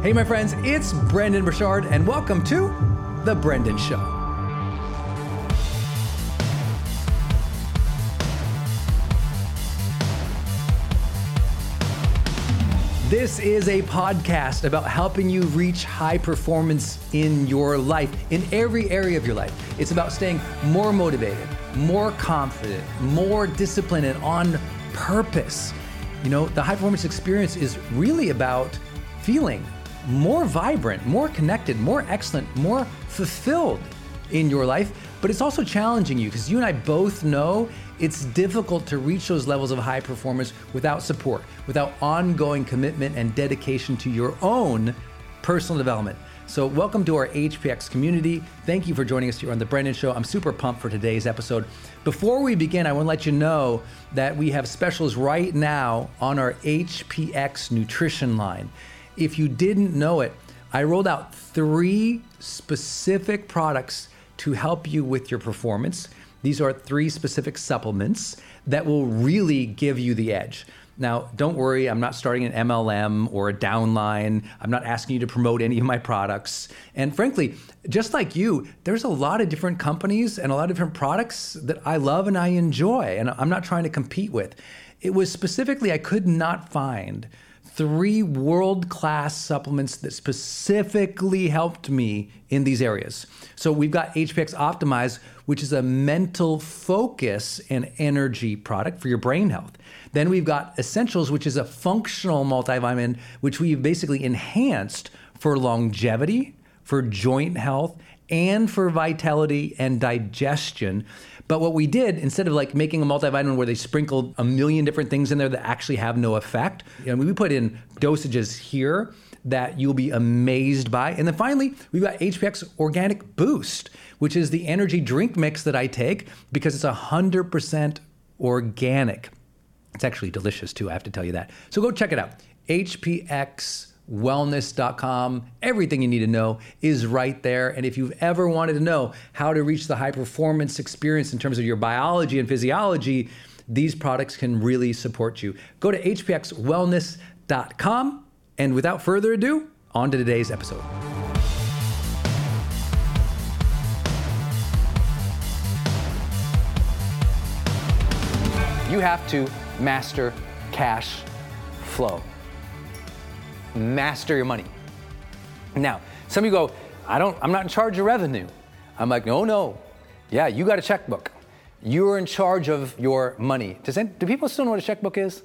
Hey, my friends, it's Brendon Burchard, and welcome to The Brendon Show. This is a podcast about helping you reach high performance in your life, in every area of your life. It's about staying more motivated, more confident, more disciplined, and on purpose. You know, the high performance experience is really about feeling more vibrant, more connected, more excellent, more fulfilled in your life. But it's also challenging you, because you and I both know it's difficult to reach those levels of high performance without support, without ongoing commitment and dedication to your own personal development. So welcome to our HPX community. Thank you for joining us here on The Brendon Show. I'm super pumped for today's episode. Before we begin, I want to let you know that we have specials right now on our HPX nutrition line. If you didn't know it, I rolled out 3 specific products to help you with your performance. These are 3 specific supplements that will really give you the edge. Now, don't worry, I'm not starting an MLM or a downline. I'm not asking you to promote any of my products. And frankly, just like you, there's a lot of different companies and a lot of different products that I love and I enjoy, and I'm not trying to compete with. It was specifically, I could not find 3 world-class supplements that specifically helped me in these areas. So we've got HPX Optimize, which is a mental focus and energy product for your brain health. Then we've got Essentials, which is a functional multivitamin, which we've basically enhanced for longevity, for joint health, and for vitality and digestion. But what we did, instead of like making a multivitamin where they sprinkled a million different things in there that actually have no effect, and we put in dosages here that you'll be amazed by. And then finally, we've got HPX Organic Boost, which is the energy drink mix that I take because it's 100% organic. It's actually delicious too, I have to tell you that. So go check it out, hpxwellness.com. Everything you need to know is right there. And if you've ever wanted to know how to reach the high performance experience in terms of your biology and physiology, these products can really support you. Go to hpxwellness.com. And without further ado, on to today's episode. You have to master cash flow. Master your money. Now, some of you go, I'm not in charge of revenue. I'm like, no. Yeah, you got a checkbook. You're in charge of your money. Do people still know what a checkbook is?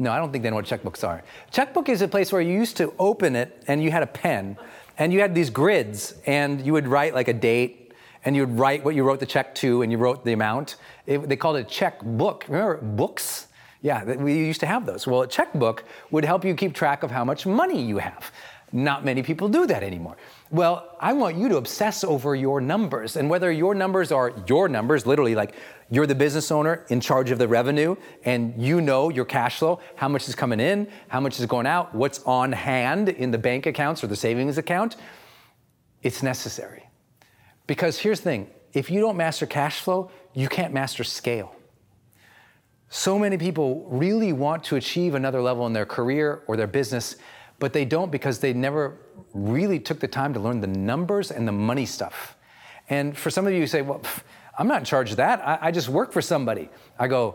No, I don't think they know what checkbooks are. Checkbook is a place where you used to open it and you had a pen and you had these grids and you would write like a date and you would write what you wrote the check to and you wrote the amount. They called it a checkbook. Remember books? Yeah, we used to have those. Well, a checkbook would help you keep track of how much money you have. Not many people do that anymore. Well, I want you to obsess over your numbers and whether your numbers are your numbers, literally like you're the business owner in charge of the revenue and you know your cash flow, how much is coming in, how much is going out, what's on hand in the bank accounts or the savings account. It's necessary. Because here's the thing, if you don't master cash flow, you can't master scale. So many people really want to achieve another level in their career or their business, but they don't because they never really took the time to learn the numbers and the money stuff. And for some of you say, well, I'm not in charge of that. I just work for somebody. I go,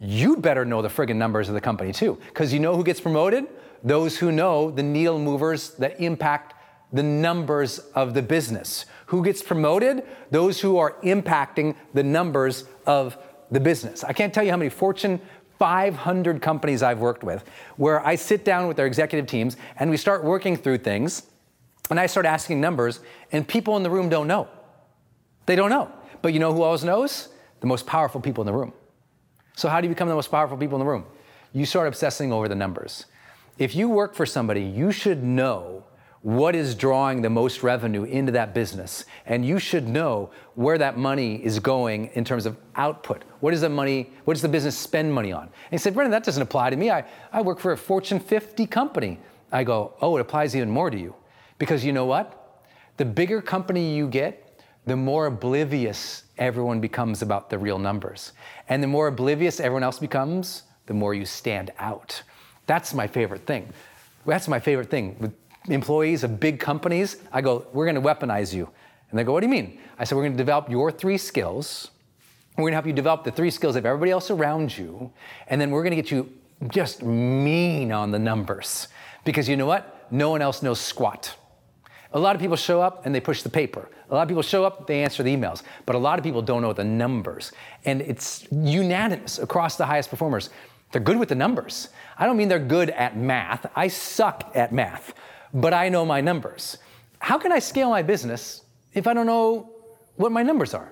you better know the friggin' numbers of the company too, because you know who gets promoted? Those who know the needle movers that impact the numbers of the business. Who gets promoted? Those who are impacting the numbers of the business. I can't tell you how many Fortune 500 companies I've worked with where I sit down with their executive teams and we start working through things and I start asking numbers and people in the room don't know. They don't know. But you know who always knows? The most powerful people in the room. So how do you become the most powerful people in the room? You start obsessing over the numbers. If you work for somebody, you should know what is drawing the most revenue into that business. And you should know where that money is going in terms of output. What does the business spend money on? And he said, Brendon, that doesn't apply to me. I work for a Fortune 50 company. I go, oh, it applies even more to you. Because you know what? The bigger company you get, the more oblivious everyone becomes about the real numbers. And the more oblivious everyone else becomes, the more you stand out. That's my favorite thing. That's my favorite thing with employees of big companies. I go, we're going to weaponize you. And they go, what do you mean? I said, we're going to develop your 3 skills. We're going to help you develop the 3 skills of everybody else around you. And then we're going to get you just mean on the numbers. Because you know what? No one else knows squat. A lot of people show up and they push the paper. A lot of people show up, they answer the emails. But a lot of people don't know the numbers. And it's unanimous across the highest performers. They're good with the numbers. I don't mean they're good at math. I suck at math. But I know my numbers. How can I scale my business if I don't know what my numbers are?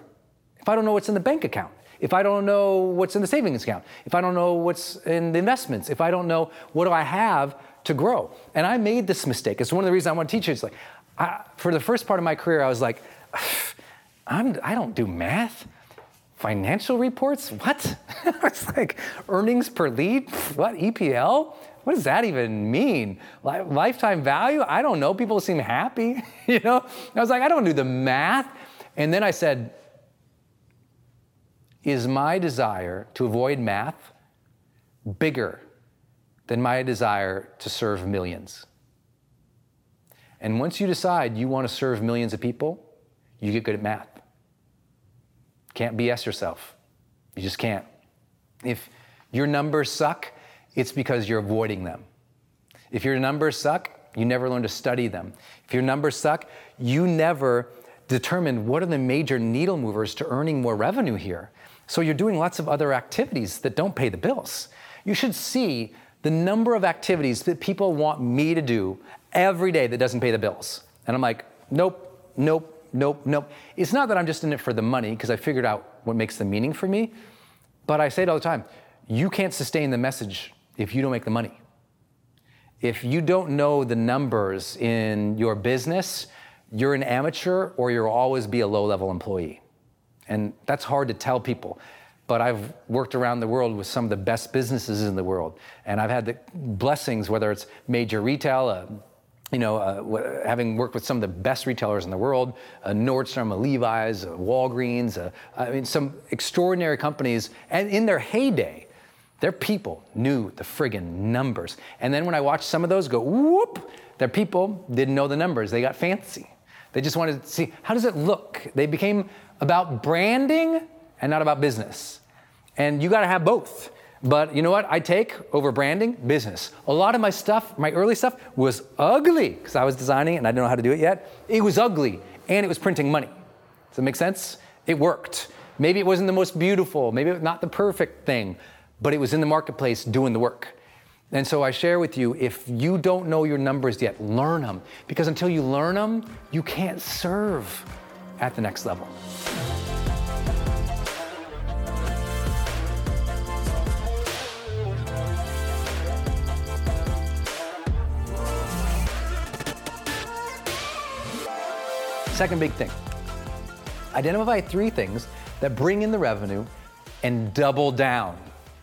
If I don't know what's in the bank account? If I don't know what's in the savings account? If I don't know what's in the investments? If I don't know what do I have to grow? And I made this mistake. It's one of the reasons I want to teach you. It's like, for the first part of my career, I was like, I don't do math. Financial reports? What? It's like earnings per lead? What, EPL? What does that even mean? Lifetime value? I don't know. People seem happy, you know? I was like, I don't do the math. And then I said, is my desire to avoid math bigger than my desire to serve millions. And once you decide you want to serve millions of people, you get good at math. Can't BS yourself. You just can't. If your numbers suck, it's because you're avoiding them. If your numbers suck, you never learn to study them. If your numbers suck, you never determined what are the major needle movers to earning more revenue here. So you're doing lots of other activities that don't pay the bills. You should see the number of activities that people want me to do every day that doesn't pay the bills. And I'm like, nope, nope, nope, nope. It's not that I'm just in it for the money, because I figured out what makes the meaning for me. But I say it all the time, you can't sustain the message if you don't make the money. If you don't know the numbers in your business, you're an amateur or you'll always be a low-level employee. And that's hard to tell people. But I've worked around the world with some of the best businesses in the world. And I've had the blessings, whether it's major retail, having worked with some of the best retailers in the world, Nordstrom, Levi's, Walgreens, some extraordinary companies. And in their heyday, their people knew the friggin' numbers. And then when I watched some of those go, whoop, their people didn't know the numbers. They got fancy. They just wanted to see, how does it look? They became about branding and not about business. And you gotta have both. But you know what I take over branding? Business. A lot of my stuff, my early stuff, was ugly, because I was designing it and I didn't know how to do it yet. It was ugly, and it was printing money. Does that make sense? It worked. Maybe it wasn't the most beautiful, maybe it was not the perfect thing, but it was in the marketplace doing the work. And so I share with you, if you don't know your numbers yet, learn them. Because until you learn them, you can't serve at the next level. Second big thing, identify three things that bring in the revenue and double down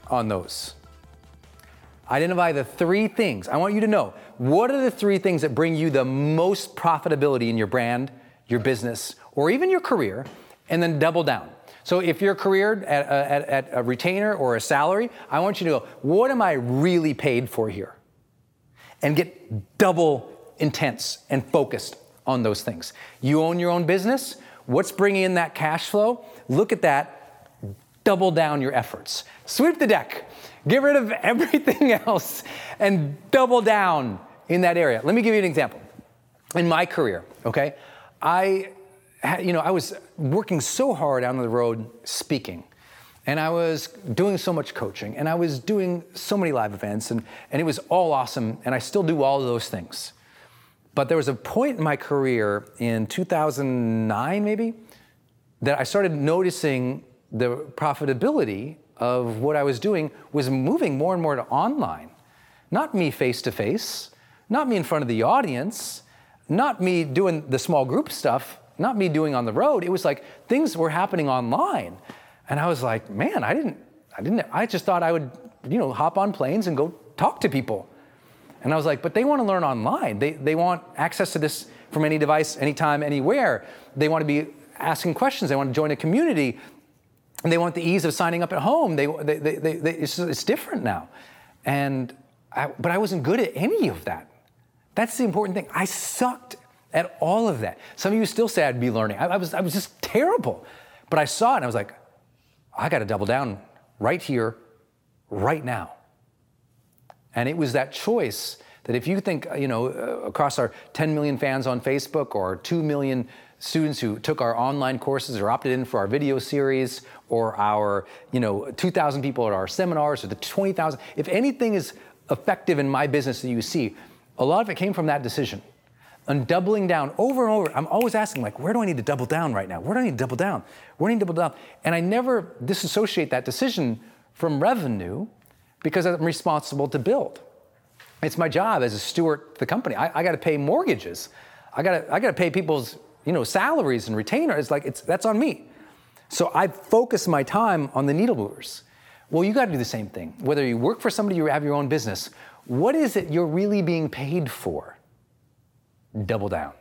on those. Identify the three things. I want you to know, what are the three things that bring you the most profitability in your brand, your business, or even your career, and then double down. So if your career at a retainer or a salary, I want you to go, what am I really paid for here? And get double intense and focused on those things. You own your own business. What's bringing in that cash flow? Look at that. Double down your efforts. Sweep the deck. Get rid of everything else and double down in that area. Let me give you an example. In my career, okay, I was working so hard out on the road speaking, and I was doing so much coaching, and I was doing so many live events, and it was all awesome, and I still do all of those things. But there was a point in my career in 2009 maybe that I started noticing the profitability of what I was doing was moving more and more to online. Not me face to face, not me in front of the audience, not me doing the small group stuff, not me doing on the road. It was like things were happening online. And I was like, man, I just thought I would, hop on planes and go talk to people. And I was like, but they want to learn online. They want access to this from any device, anytime, anywhere. They want to be asking questions. They want to join a community. And they want the ease of signing up at home. It's different now. But I wasn't good at any of that. That's the important thing. I sucked at all of that. Some of you still say I'd be learning. I was just terrible. But I saw it and I was like, I got to double down right here, right now. And it was that choice that if you think, across our 10 million fans on Facebook or 2 million students who took our online courses or opted in for our video series or our 2,000 people at our seminars or the 20,000, if anything is effective in my business that you see, a lot of it came from that decision. And doubling down over and over, I'm always asking, like, where do I need to double down right now? Where do I need to double down? Where do I need to double down? And I never disassociate that decision from revenue because I'm responsible to build. It's my job as a steward of the company. I got to pay mortgages. I got to pay people's salaries and retainers. That's on me. So I focus my time on the needle movers. Well, you got to do the same thing. Whether you work for somebody or you have your own business, what is it you're really being paid for? Double down.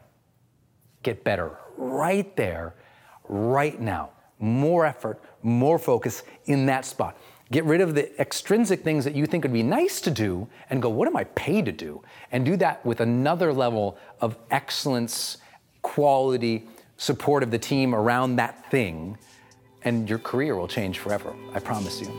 Get better right there, right now. More effort, more focus in that spot. Get rid of the extrinsic things that you think would be nice to do and go, what am I paid to do? And do that with another level of excellence, quality, support of the team around that thing, and your career will change forever. I promise you.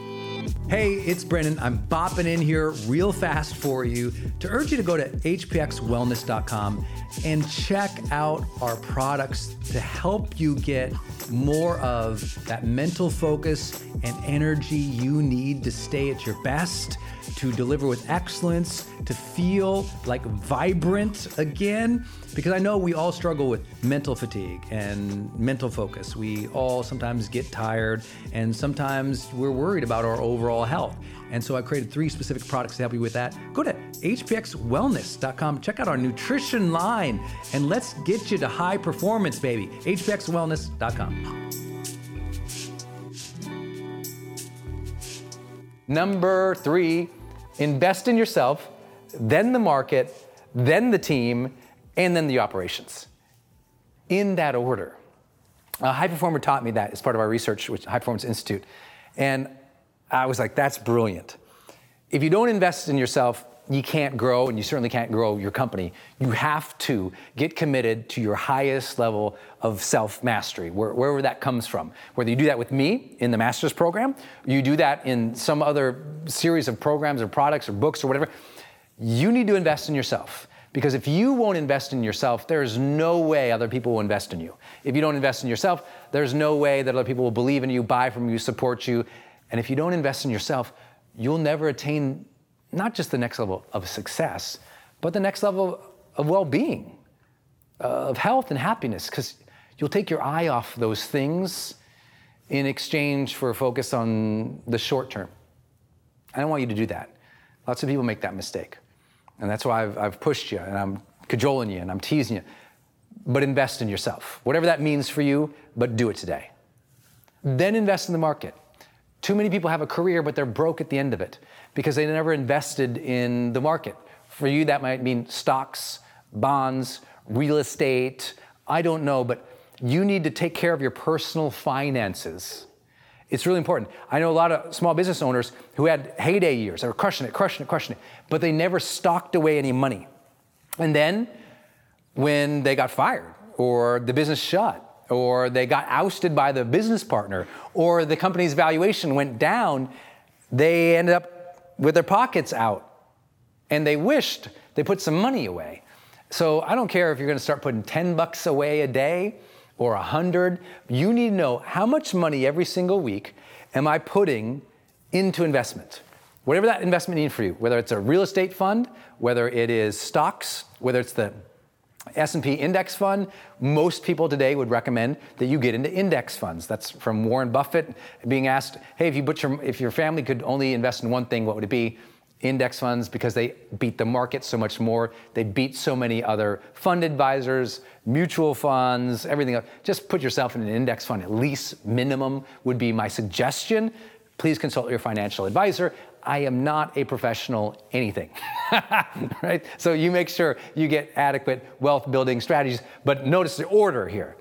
Hey, it's Brendon. I'm bopping in here real fast for you to urge you to go to hpxwellness.com and check out our products to help you get more of that mental focus and energy you need to stay at your best, to deliver with excellence, to feel like vibrant again, because I know we all struggle with mental fatigue and mental focus. We all sometimes get tired and sometimes we're worried about our overall health. And so I created 3 specific products to help you with that. Go to hpxwellness.com, check out our nutrition line, and let's get you to high performance, baby. hpxwellness.com. Number 3, invest in yourself, then the market, then the team, and then the operations. In that order. A high performer taught me that as part of our research with High Performance Institute. And I was like, that's brilliant. If you don't invest in yourself, you can't grow, and you certainly can't grow your company. You have to get committed to your highest level of self-mastery, wherever that comes from. Whether you do that with me in the master's program, you do that in some other series of programs or products or books or whatever, you need to invest in yourself. Because if you won't invest in yourself, there is no way other people will invest in you. If you don't invest in yourself, there's no way that other people will believe in you, buy from you, support you. And if you don't invest in yourself, you'll never attain not just the next level of success, but the next level of well-being, of health and happiness, because you'll take your eye off those things in exchange for a focus on the short term. I don't want you to do that. Lots of people make that mistake. And that's why I've pushed you, and I'm cajoling you, and I'm teasing you. But invest in yourself, whatever that means for you, but do it today. Then invest in the market. Too many people have a career, but they're broke at the end of it because they never invested in the market. For you, that might mean stocks, bonds, real estate, I don't know, but you need to take care of your personal finances. It's really important. I know a lot of small business owners who had heyday years. They were crushing it, but they never stocked away any money. And then when they got fired or the business shut, or they got ousted by the business partner, or the company's valuation went down, they ended up with their pockets out and they wished they put some money away. So I don't care if you're gonna start putting $10 away a day or 100, you need to know how much money every single week am I putting into investment. Whatever that investment means for you, whether it's a real estate fund, whether it is stocks, whether it's the S&P index fund. Most people today would recommend that you get into index funds. That's from Warren Buffett being asked, hey, if your family could only invest in one thing, what would it be? Index funds, because they beat the market so much more. They beat so many other fund advisors, mutual funds, everything else. Just put yourself in an index fund, at least minimum would be my suggestion. Please consult your financial advisor. I am not a professional anything, right? So you make sure you get adequate wealth building strategies, but notice the order here.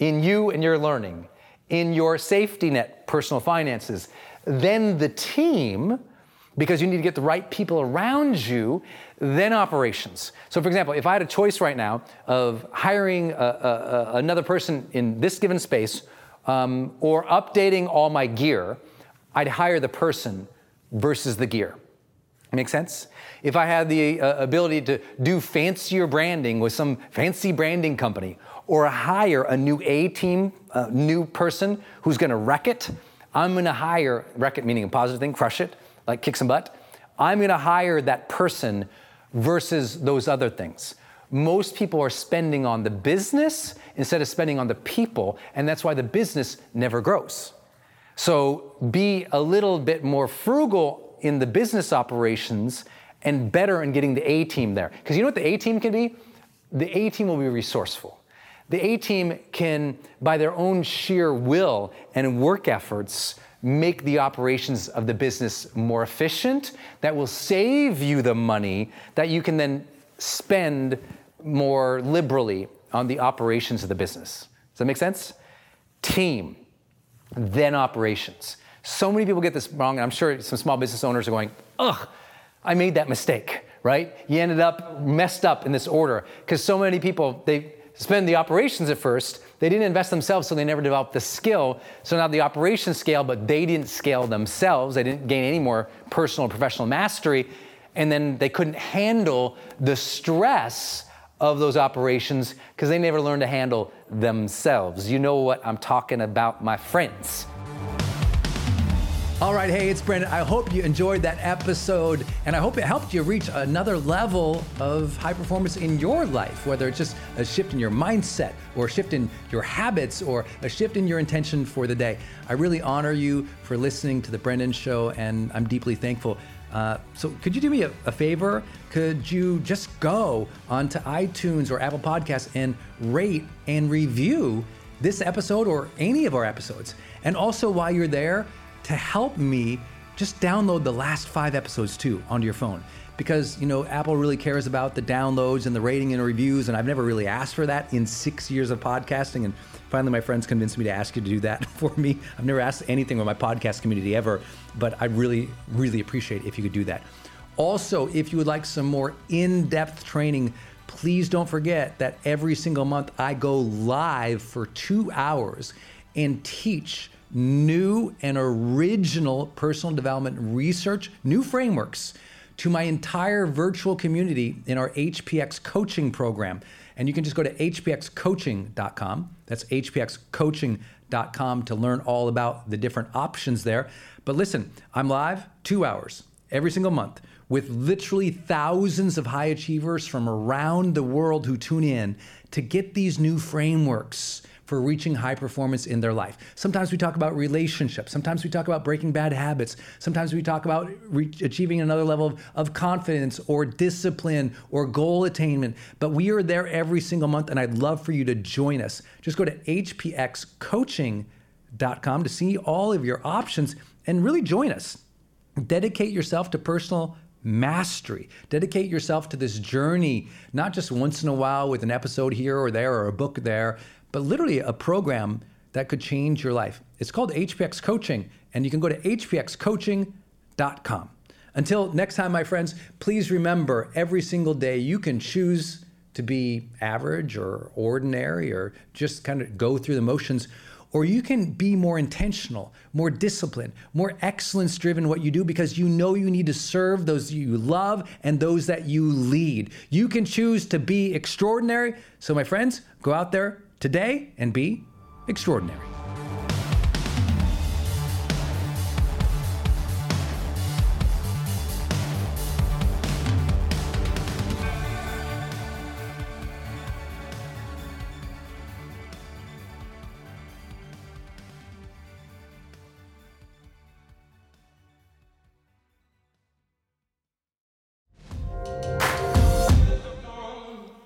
In you and your learning, in your safety net personal finances, then the team, because you need to get the right people around you, then operations. So for example, if I had a choice right now of hiring another person in this given space or updating all my gear, I'd hire the person versus the gear. Make sense? If I had the ability to do fancier branding with some fancy branding company or hire a new A team, a new person who's gonna wreck it, I'm gonna hire, wreck it meaning a positive thing, crush it, like kick some butt. I'm gonna hire that person versus those other things. Most people are spending on the business instead of spending on the people, and that's why the business never grows. So be a little bit more frugal in the business operations and better in getting the A team there. Because you know what the A team can be? The A team will be resourceful. The A team can, by their own sheer will and work efforts, make the operations of the business more efficient. That will save you the money that you can then spend more liberally on the operations of the business. Does that make sense? Team. Then operations. So many people get this wrong, and I'm sure some small business owners are going, ugh, I made that mistake, right? You ended up messed up in this order. Because so many people, they spend the operations at first, they didn't invest themselves, so they never developed the skill. So now the operations scale, but they didn't scale themselves. They didn't gain any more personal or professional mastery. And then they couldn't handle the stress of those operations because they never learned to handle themselves. You know what I'm talking about, my friends. All right, hey, it's Brendon. I hope you enjoyed that episode, and I hope it helped you reach another level of high performance in your life, whether it's just a shift in your mindset or a shift in your habits or a shift in your intention for the day. I really honor you for listening to The Brendon Show, and I'm deeply thankful. So could you do me a favor? Could you just go onto iTunes or Apple Podcasts and rate and review this episode or any of our episodes? And also, while you're there, to help me, just download the last 5 episodes too onto your phone, because you know Apple really cares about the downloads and the rating and reviews, and I've never really asked for that in 6 years of podcasting, and finally my friends convinced me to ask you to do that for me. I've never asked anything with my podcast community ever, but I really, really appreciate if you could do that. Also, if you would like some more in-depth training, please don't forget that every single month I go live for 2 hours and teach new and original personal development research, new frameworks to my entire virtual community in our HPX Coaching program. And you can just go to hpxcoaching.com. That's hpxcoaching.com to learn all about the different options there. But listen, I'm live 2 hours every single month with literally thousands of high achievers from around the world who tune in to get these new frameworks for reaching high performance in their life. Sometimes we talk about relationships. Sometimes we talk about breaking bad habits. Sometimes we talk about achieving another level of confidence or discipline or goal attainment. But we are there every single month, and I'd love for you to join us. Just go to hpxcoaching.com to see all of your options and really join us. Dedicate yourself to personal mastery. Dedicate yourself to this journey, not just once in a while with an episode here or there or a book there, but literally a program that could change your life. It's called HPX Coaching, and you can go to hpxcoaching.com. Until next time, my friends, please remember every single day you can choose to be average or ordinary or just kind of go through the motions, or you can be more intentional, more disciplined, more excellence-driven what you do, because you know you need to serve those you love and those that you lead. You can choose to be extraordinary. So my friends, go out there today and be extraordinary.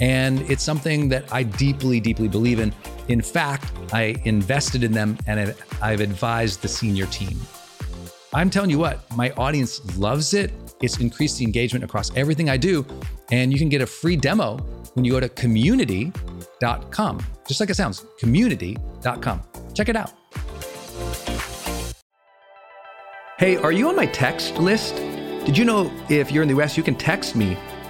And it's something that I deeply, deeply believe in. In fact, I invested in them and I've advised the senior team. I'm telling you what, my audience loves it. It's increased the engagement across everything I do. And you can get a free demo when you go to community.com. Just like it sounds, community.com. Check it out. Hey, are you on my text list? Did you know if you're in the US, you can text me